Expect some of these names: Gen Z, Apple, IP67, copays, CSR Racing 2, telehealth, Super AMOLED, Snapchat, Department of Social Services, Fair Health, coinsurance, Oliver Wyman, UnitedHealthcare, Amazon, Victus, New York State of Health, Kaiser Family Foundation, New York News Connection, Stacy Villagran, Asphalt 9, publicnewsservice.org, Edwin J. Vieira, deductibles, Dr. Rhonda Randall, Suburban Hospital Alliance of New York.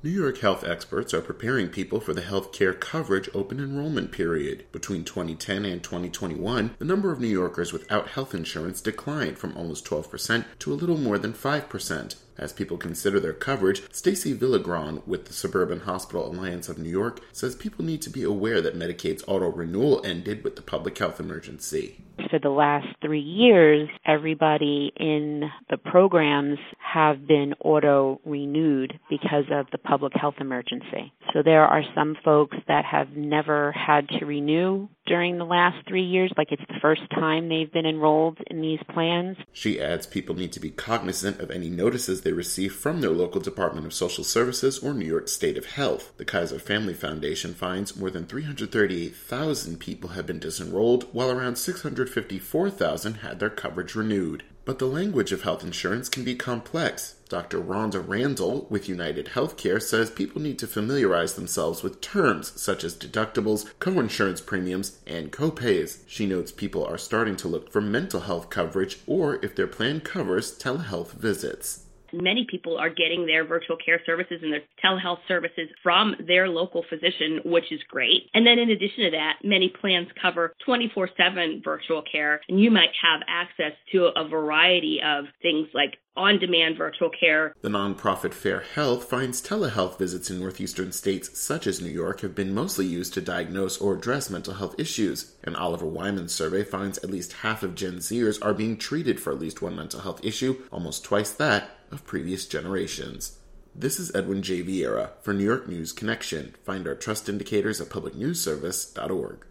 New York health experts are preparing people for the healthcare coverage open enrollment period. Between 2010 and 2021, the number of New Yorkers without health insurance declined from almost 12% to a little more than 5%. As people consider their coverage, Stacy Villagran with the Suburban Hospital Alliance of New York says people need to be aware that Medicaid's auto-renewal ended with the public health emergency. For the last 3 years, everybody in the programs have been auto-renewed because of the public health emergency. So there are some folks that have never had to renew during the last 3 years, like it's the first time they've been enrolled in these plans. She adds people need to be cognizant of any notices they receive from their local Department of Social Services or New York State of Health. The Kaiser Family Foundation finds more than 338,000 people have been disenrolled, while around 654,000 had their coverage renewed. But the language of health insurance can be complex. Dr. Rhonda Randall with United Healthcare says people need to familiarize themselves with terms such as deductibles, coinsurance premiums, and copays. She notes people are starting to look for mental health coverage or, if their plan covers, telehealth visits. Many people are getting their virtual care services and their telehealth services from their local physician, which is great. And then in addition to that, many plans cover 24/7 virtual care, and you might have access to a variety of things like on-demand virtual care. The nonprofit Fair Health finds telehealth visits in northeastern states such as New York have been mostly used to diagnose or address mental health issues. An Oliver Wyman survey finds at least half of Gen Zers are being treated for at least one mental health issue, almost twice that of previous generations. This is Edwin J. Vieira for New York News Connection. Find our trust indicators at publicnewsservice.org.